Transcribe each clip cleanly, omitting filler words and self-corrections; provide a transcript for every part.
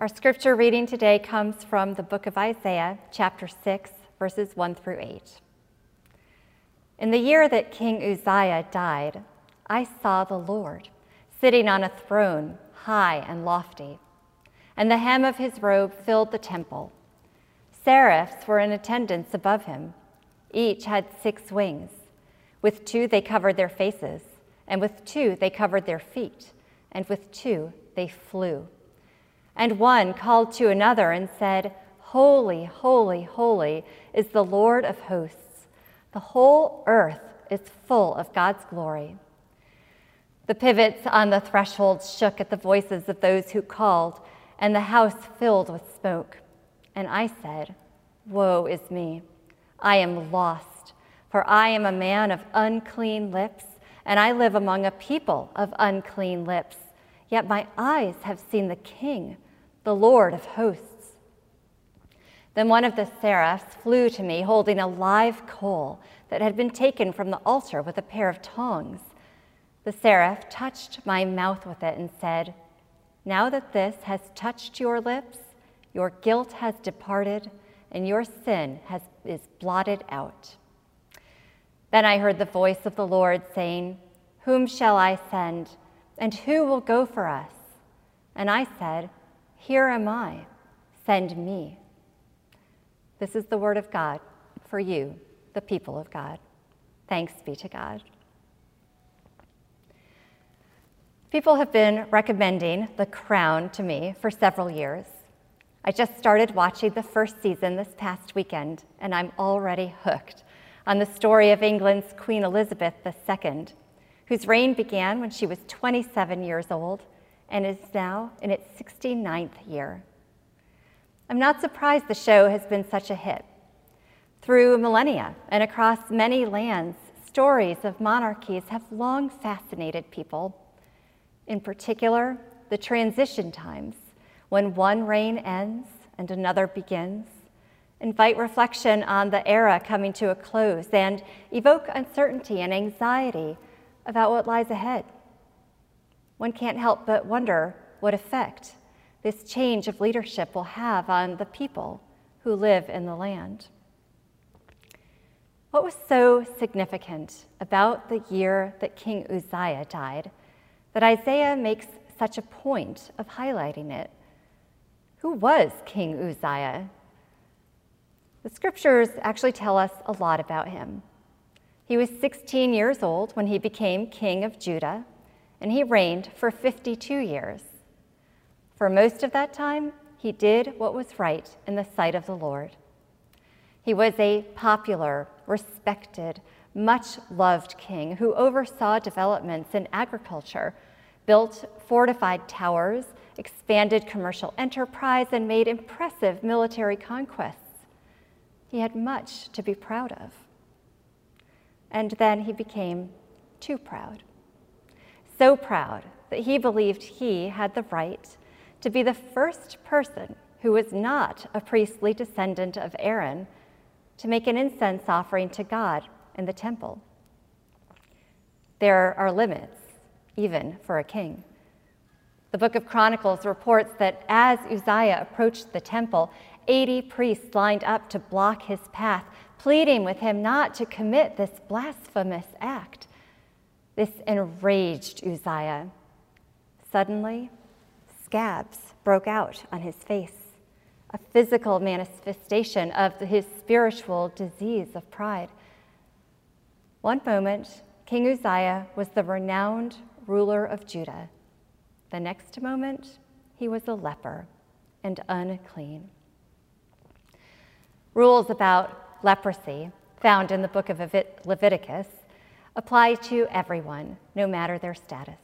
Our scripture reading today comes from the book of Isaiah, chapter 6, verses 1 through 8. In the year that King Uzziah died, I saw the Lord sitting on a throne high and lofty, and the hem of his robe filled the temple. Seraphs were in attendance above him. Each had 6 wings. With 2 they covered their faces, and with 2 they covered their feet, and with 2 they flew. And one called to another and said, "Holy, holy, holy is the Lord of hosts. The whole earth is full of God's glory." The pivots on the threshold shook at the voices of those who called, and the house filled with smoke. And I said, "Woe is me. I am lost, for I am a man of unclean lips, and I live among a people of unclean lips. Yet my eyes have seen the King, the Lord of hosts." Then one of the seraphs flew to me, holding a live coal that had been taken from the altar with a pair of tongs. The seraph touched my mouth with it and said, "Now that this has touched your lips, your guilt has departed, and your sin is blotted out." Then I heard the voice of the Lord saying, "Whom shall I send? And who will go for us?" And I said, "Here am I, send me." This is the word of God for you, the people of God. Thanks be to God. People have been recommending The Crown to me for several years. I just started watching the first season this past weekend, and I'm already hooked on the story of England's Queen Elizabeth II, whose reign began when she was 27 years old and is now in its 69th year. I'm not surprised the show has been such a hit. Through millennia and across many lands, stories of monarchies have long fascinated people. In particular, the transition times, when one reign ends and another begins, invite reflection on the era coming to a close and evoke uncertainty and anxiety about what lies ahead. One can't help but wonder what effect this change of leadership will have on the people who live in the land. What was so significant about the year that King Uzziah died that Isaiah makes such a point of highlighting it? Who was King Uzziah? The scriptures actually tell us a lot about him. He was 16 years old when he became king of Judah, and he reigned for 52 years. For most of that time, he did what was right in the sight of the Lord. He was a popular, respected, much-loved king who oversaw developments in agriculture, built fortified towers, expanded commercial enterprise, and made impressive military conquests. He had much to be proud of. And then he became too proud. So proud that he believed he had the right to be the first person who was not a priestly descendant of Aaron to make an incense offering to God in the temple. There are limits, even for a king. The book of Chronicles reports that as Uzziah approached the temple, 80 priests lined up to block his path, pleading with him not to commit this blasphemous act. This enraged Uzziah. Suddenly, scabs broke out on his face, a physical manifestation of his spiritual disease of pride. One moment, King Uzziah was the renowned ruler of Judah. The next moment, he was a leper and unclean. Rules about leprosy, found in the book of Leviticus, apply to everyone, no matter their status.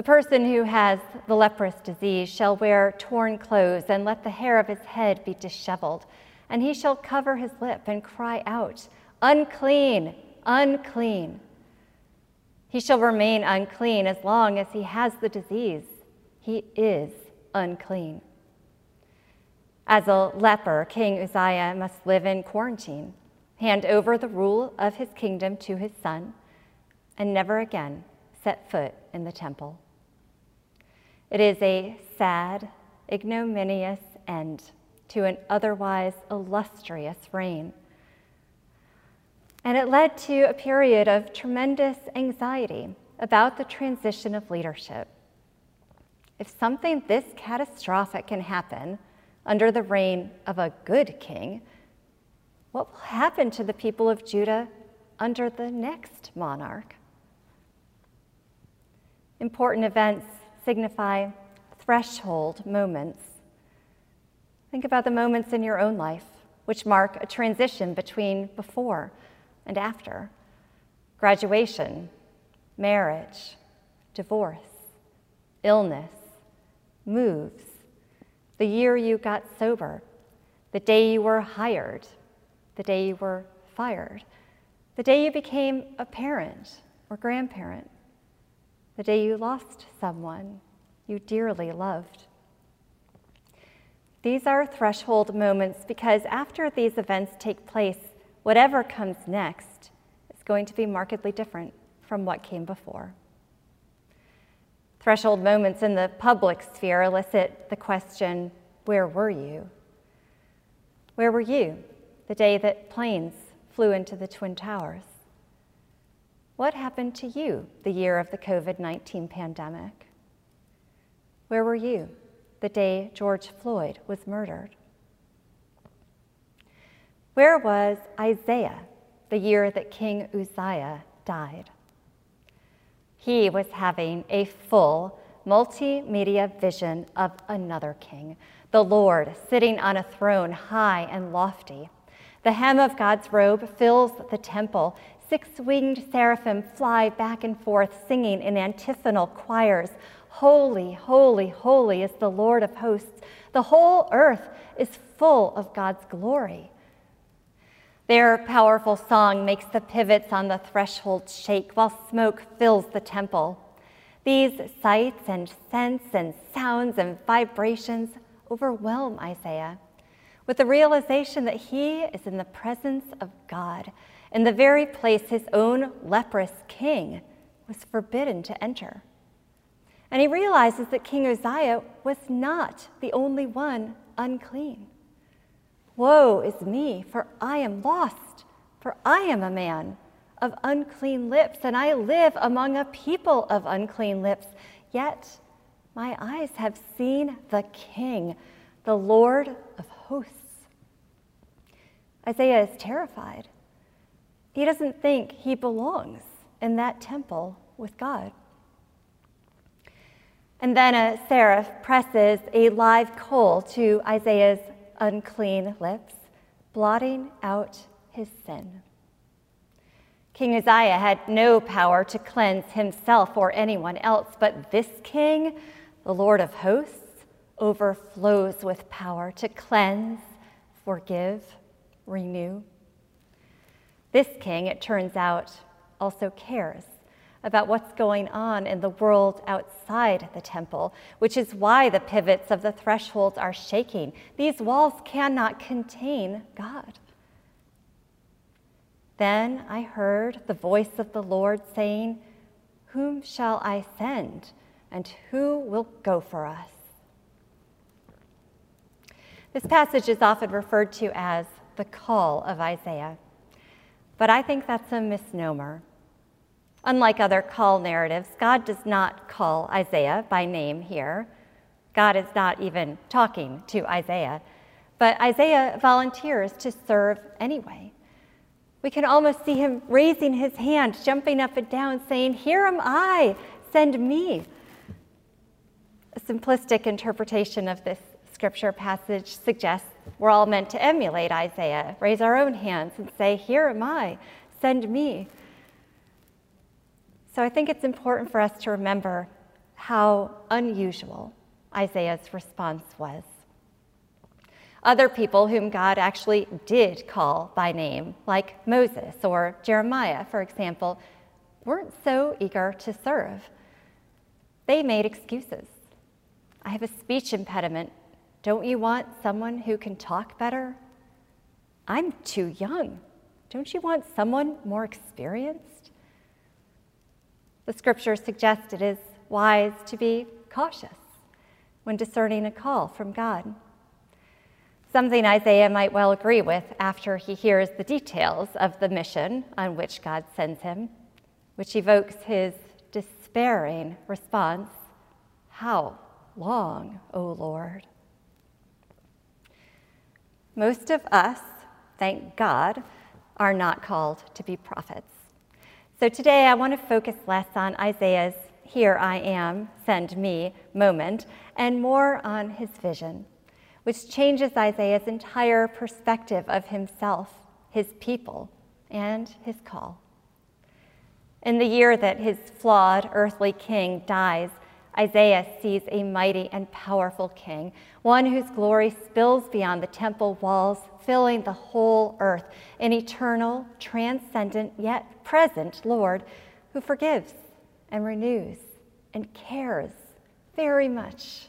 The person who has the leprous disease shall wear torn clothes and let the hair of his head be disheveled, and he shall cover his lip and cry out, unclean, unclean. He shall remain unclean as long as he has the disease. He is unclean. As a leper, King Uzziah must live in quarantine, hand over the rule of his kingdom to his son, and never again set foot in the temple. It is a sad, ignominious end to an otherwise illustrious reign. And it led to a period of tremendous anxiety about the transition of leadership. If something this catastrophic can happen under the reign of a good king, what will happen to the people of Judah under the next monarch? Important events signify threshold moments. Think about the moments in your own life which mark a transition between before and after. Graduation, marriage, divorce, illness, moves, the year you got sober, the day you were hired, the day you were fired, the day you became a parent or grandparent, the day you lost someone you dearly loved. These are threshold moments because after these events take place, whatever comes next is going to be markedly different from what came before. Threshold moments in the public sphere elicit the question, where were you? Where were you the day that planes flew into the Twin Towers? What happened to you the year of the COVID-19 pandemic? Where were you the day George Floyd was murdered? Where was Isaiah the year that King Uzziah died? He was having a full multimedia vision of another king, the Lord sitting on a throne high and lofty. The hem of God's robe fills the temple. Six-winged seraphim fly back and forth, singing in antiphonal choirs, holy, holy, holy is the Lord of hosts. The whole earth is full of God's glory. Their powerful song makes the pivots on the threshold shake while smoke fills the temple. These sights and scents and sounds and vibrations overwhelm Isaiah with the realization that he is in the presence of God, in the very place his own leprous king was forbidden to enter. And he realizes that King Uzziah was not the only one unclean. Woe is me, for I am lost, for I am a man of unclean lips, and I live among a people of unclean lips. Yet my eyes have seen the King, the Lord of hosts. Isaiah is terrified. He doesn't think he belongs in that temple with God. And then a seraph presses a live coal to Isaiah's unclean lips, blotting out his sin. King Uzziah had no power to cleanse himself or anyone else, but this king, the Lord of hosts, overflows with power to cleanse, forgive, renew. This king, it turns out, also cares about what's going on in the world outside the temple, which is why the pivots of the thresholds are shaking. These walls cannot contain God. Then I heard the voice of the Lord saying, whom shall I send, and who will go for us? This passage is often referred to as the call of Isaiah, but I think that's a misnomer. Unlike other call narratives, God does not call Isaiah by name here. God is not even talking to Isaiah, but Isaiah volunteers to serve anyway. We can almost see him raising his hand, jumping up and down, saying, here am I, send me. A simplistic interpretation of this scripture passage suggests we're all meant to emulate Isaiah, raise our own hands and say, here am I, send me. So I think it's important for us to remember how unusual Isaiah's response was. Other people whom God actually did call by name, like Moses or Jeremiah, for example, weren't so eager to serve. They made excuses. I have a speech impediment. Don't you want someone who can talk better? I'm too young. Don't you want someone more experienced? The scripture suggests it is wise to be cautious when discerning a call from God. Something Isaiah might well agree with after he hears the details of the mission on which God sends him, which evokes his despairing response, "How long, O Lord?" Most of us, thank God, are not called to be prophets. So today I want to focus less on Isaiah's "Here I am, send me" moment and more on his vision, which changes Isaiah's entire perspective of himself, his people, and his call. In the year that his flawed earthly king dies, Isaiah sees a mighty and powerful king, one whose glory spills beyond the temple walls, filling the whole earth, an eternal, transcendent, yet present Lord who forgives and renews and cares very much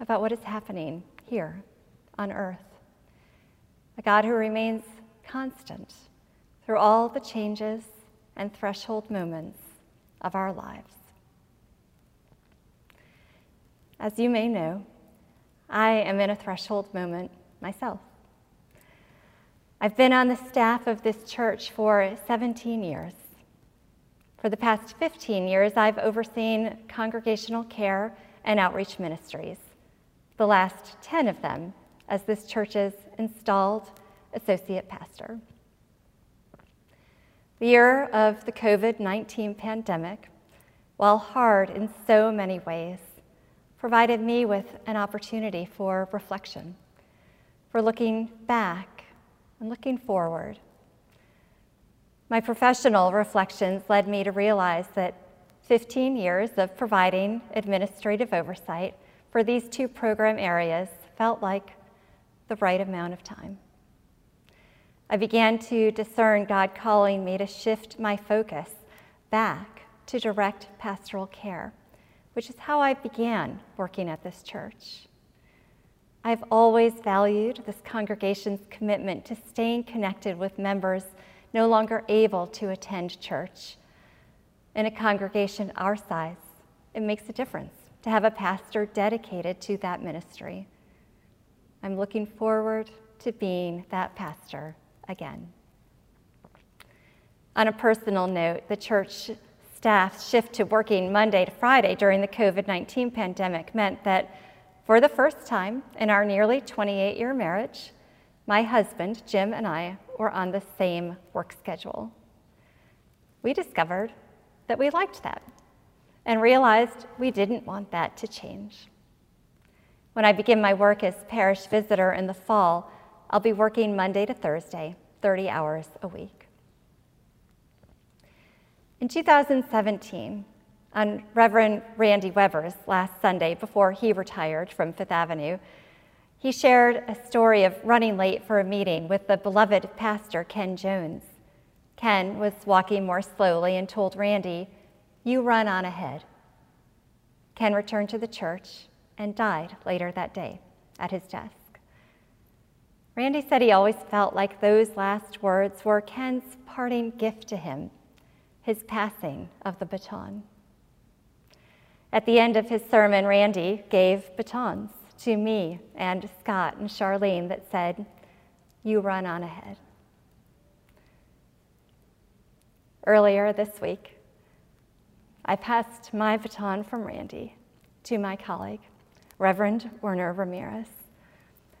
about what is happening here on earth. A God who remains constant through all the changes and threshold moments of our lives. As you may know, I am in a threshold moment myself. I've been on the staff of this church for 17 years. For the past 15 years, I've overseen congregational care and outreach ministries, the last 10 of them as this church's installed associate pastor. The year of the COVID-19 pandemic, while hard in so many ways, provided me with an opportunity for reflection, for looking back and looking forward. My professional reflections led me to realize that 15 years of providing administrative oversight for these two program areas felt like the right amount of time. I began to discern God calling me to shift my focus back to direct pastoral care, which is how I began working at this church. I've always valued this congregation's commitment to staying connected with members no longer able to attend church. In a congregation our size, it makes a difference to have a pastor dedicated to that ministry. I'm looking forward to being that pastor again. On a personal note, the church staff's shift to working Monday to Friday during the COVID-19 pandemic meant that for the first time in our nearly 28-year marriage, my husband, Jim, and I were on the same work schedule. We discovered that we liked that and realized we didn't want that to change. When I begin my work as parish visitor in the fall, I'll be working Monday to Thursday, 30 hours a week. In 2017, on Reverend Randy Weber's last Sunday before he retired from Fifth Avenue, he shared a story of running late for a meeting with the beloved pastor Ken Jones. Ken was walking more slowly and told Randy, "You run on ahead." Ken returned to the church and died later that day at his desk. Randy said he always felt like those last words were Ken's parting gift to him, his passing of the baton. At the end of his sermon, Randy gave batons to me and Scott and Charlene that said, "You run on ahead." Earlier this week, I passed my baton from Randy to my colleague, Reverend Werner Ramirez,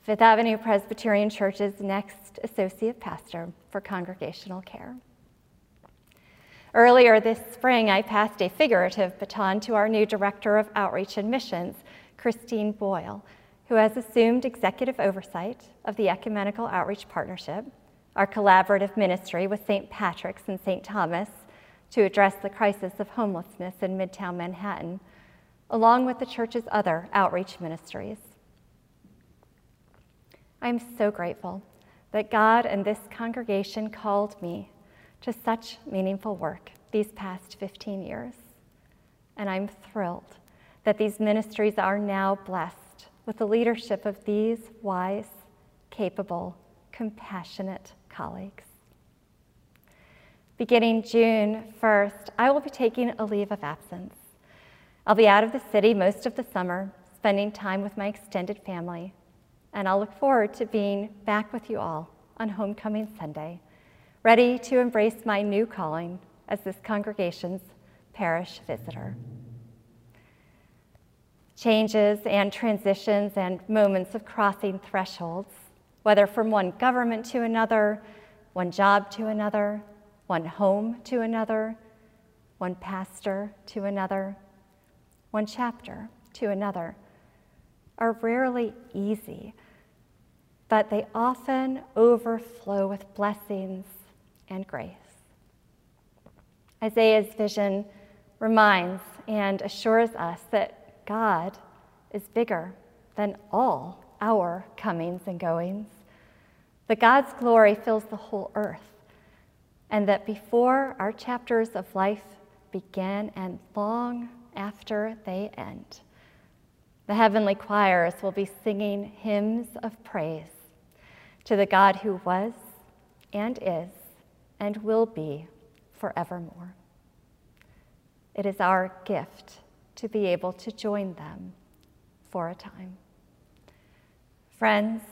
Fifth Avenue Presbyterian Church's next associate pastor for congregational care. Earlier this spring, I passed a figurative baton to our new Director of Outreach and Missions, Christine Boyle, who has assumed executive oversight of the Ecumenical Outreach Partnership, our collaborative ministry with St. Patrick's and St. Thomas to address the crisis of homelessness in Midtown Manhattan, along with the church's other outreach ministries. I'm so grateful that God and this congregation called me to such meaningful work these past 15 years. And I'm thrilled that these ministries are now blessed with the leadership of these wise, capable, compassionate colleagues. Beginning June 1st, I will be taking a leave of absence. I'll be out of the city most of the summer, spending time with my extended family, and I'll look forward to being back with you all on Homecoming Sunday, ready to embrace my new calling as this congregation's parish visitor. Changes and transitions and moments of crossing thresholds, whether from one government to another, one job to another, one home to another, one pastor to another, one chapter to another, are rarely easy, but they often overflow with blessings and grace. Isaiah's vision reminds and assures us that God is bigger than all our comings and goings, that God's glory fills the whole earth, and that before our chapters of life begin and long after they end, the heavenly choirs will be singing hymns of praise to the God who was and is and will be forevermore. It is our gift to be able to join them for a time. Friends,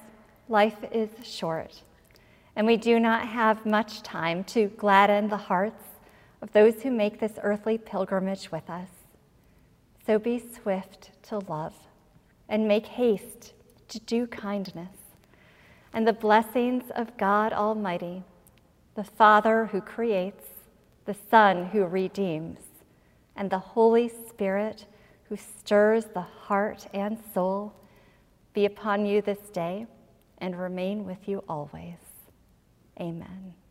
life is short, and we do not have much time to gladden the hearts of those who make this earthly pilgrimage with us. So be swift to love and make haste to do kindness. And the blessings of God Almighty, the Father who creates, the Son who redeems, and the Holy Spirit who stirs the heart and soul, be upon you this day and remain with you always. Amen.